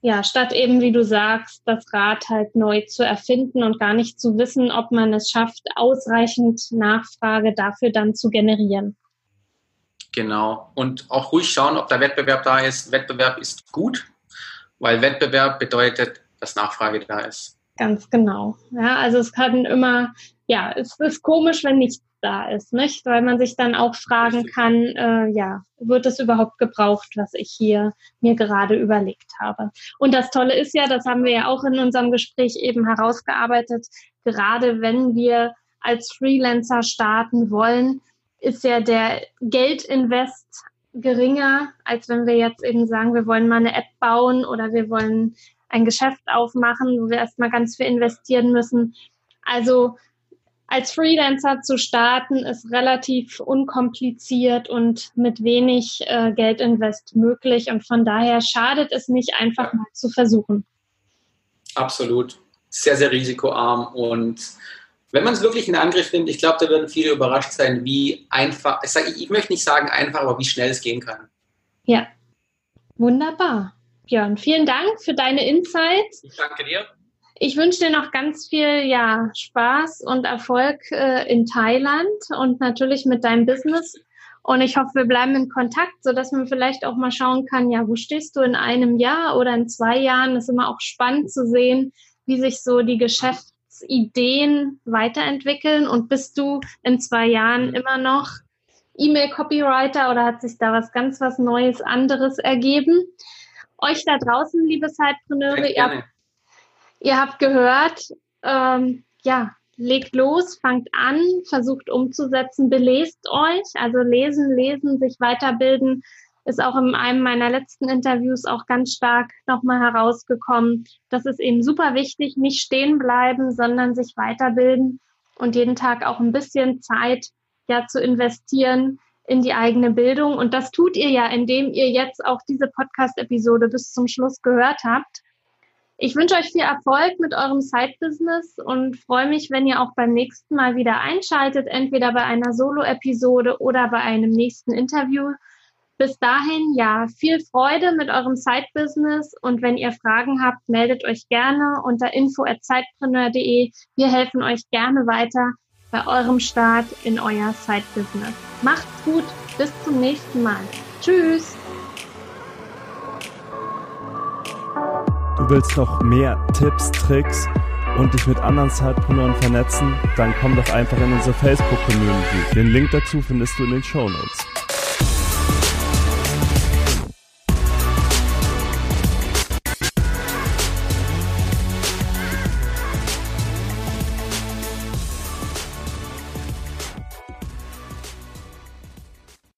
Ja, statt eben, wie du sagst, das Rad halt neu zu erfinden und gar nicht zu wissen, ob man es schafft, ausreichend Nachfrage dafür dann zu generieren. Genau. Und auch ruhig schauen, ob der Wettbewerb da ist. Wettbewerb ist gut, weil Wettbewerb bedeutet, dass Nachfrage da ist. Ganz genau. Ja, also es kann immer, ja, es ist komisch, wenn nichts da ist, nicht? Weil man sich dann auch fragen kann, ja, wird es überhaupt gebraucht, was ich hier mir gerade überlegt habe? Und das Tolle ist ja, das haben wir ja auch in unserem Gespräch eben herausgearbeitet, gerade wenn wir als Freelancer starten wollen, ist ja der Geldinvest geringer, als wenn wir jetzt eben sagen, wir wollen mal eine App bauen oder wir wollen ein Geschäft aufmachen, wo wir erstmal ganz viel investieren müssen. Also als Freelancer zu starten, ist relativ unkompliziert und mit wenig Geldinvest möglich. Und von daher schadet es nicht, einfach mal zu versuchen. Absolut. Sehr, sehr risikoarm. Und wenn man es wirklich in Angriff nimmt, ich glaube, da werden viele überrascht sein, wie einfach, ich möchte nicht sagen einfach, aber wie schnell es gehen kann. Ja, wunderbar. Björn, vielen Dank für deine Insights. Ich danke dir. Ich wünsche dir noch ganz viel Spaß und Erfolg in Thailand und natürlich mit deinem Business. Und ich hoffe, wir bleiben in Kontakt, sodass man vielleicht auch mal schauen kann, ja, wo stehst du in einem Jahr oder in 2 Jahren? Das ist immer auch spannend zu sehen, wie sich so die Geschäftsideen weiterentwickeln. Und bist du in 2 Jahren immer noch E-Mail-Copywriter oder hat sich da was Neues, anderes ergeben? Euch da draußen, liebe Sidepreneure, ihr habt gehört, legt los, fangt an, versucht umzusetzen, belest euch, also lesen, sich weiterbilden, ist auch in einem meiner letzten Interviews auch ganz stark nochmal herausgekommen. Das ist eben super wichtig, nicht stehen bleiben, sondern sich weiterbilden und jeden Tag auch ein bisschen Zeit zu investieren in die eigene Bildung. Und das tut ihr ja, indem ihr jetzt auch diese Podcast-Episode bis zum Schluss gehört habt. Ich wünsche euch viel Erfolg mit eurem Side-Business und freue mich, wenn ihr auch beim nächsten Mal wieder einschaltet, entweder bei einer Solo-Episode oder bei einem nächsten Interview. Bis dahin, viel Freude mit eurem Side-Business und wenn ihr Fragen habt, meldet euch gerne unter info@sidepreneur.de. Wir helfen euch gerne weiter bei eurem Start in euer Side-Business. Macht's gut, bis zum nächsten Mal. Tschüss! Du willst noch mehr Tipps, Tricks und dich mit anderen Sidepreneuren vernetzen? Dann komm doch einfach in unsere Facebook-Community. Den Link dazu findest du in den Shownotes.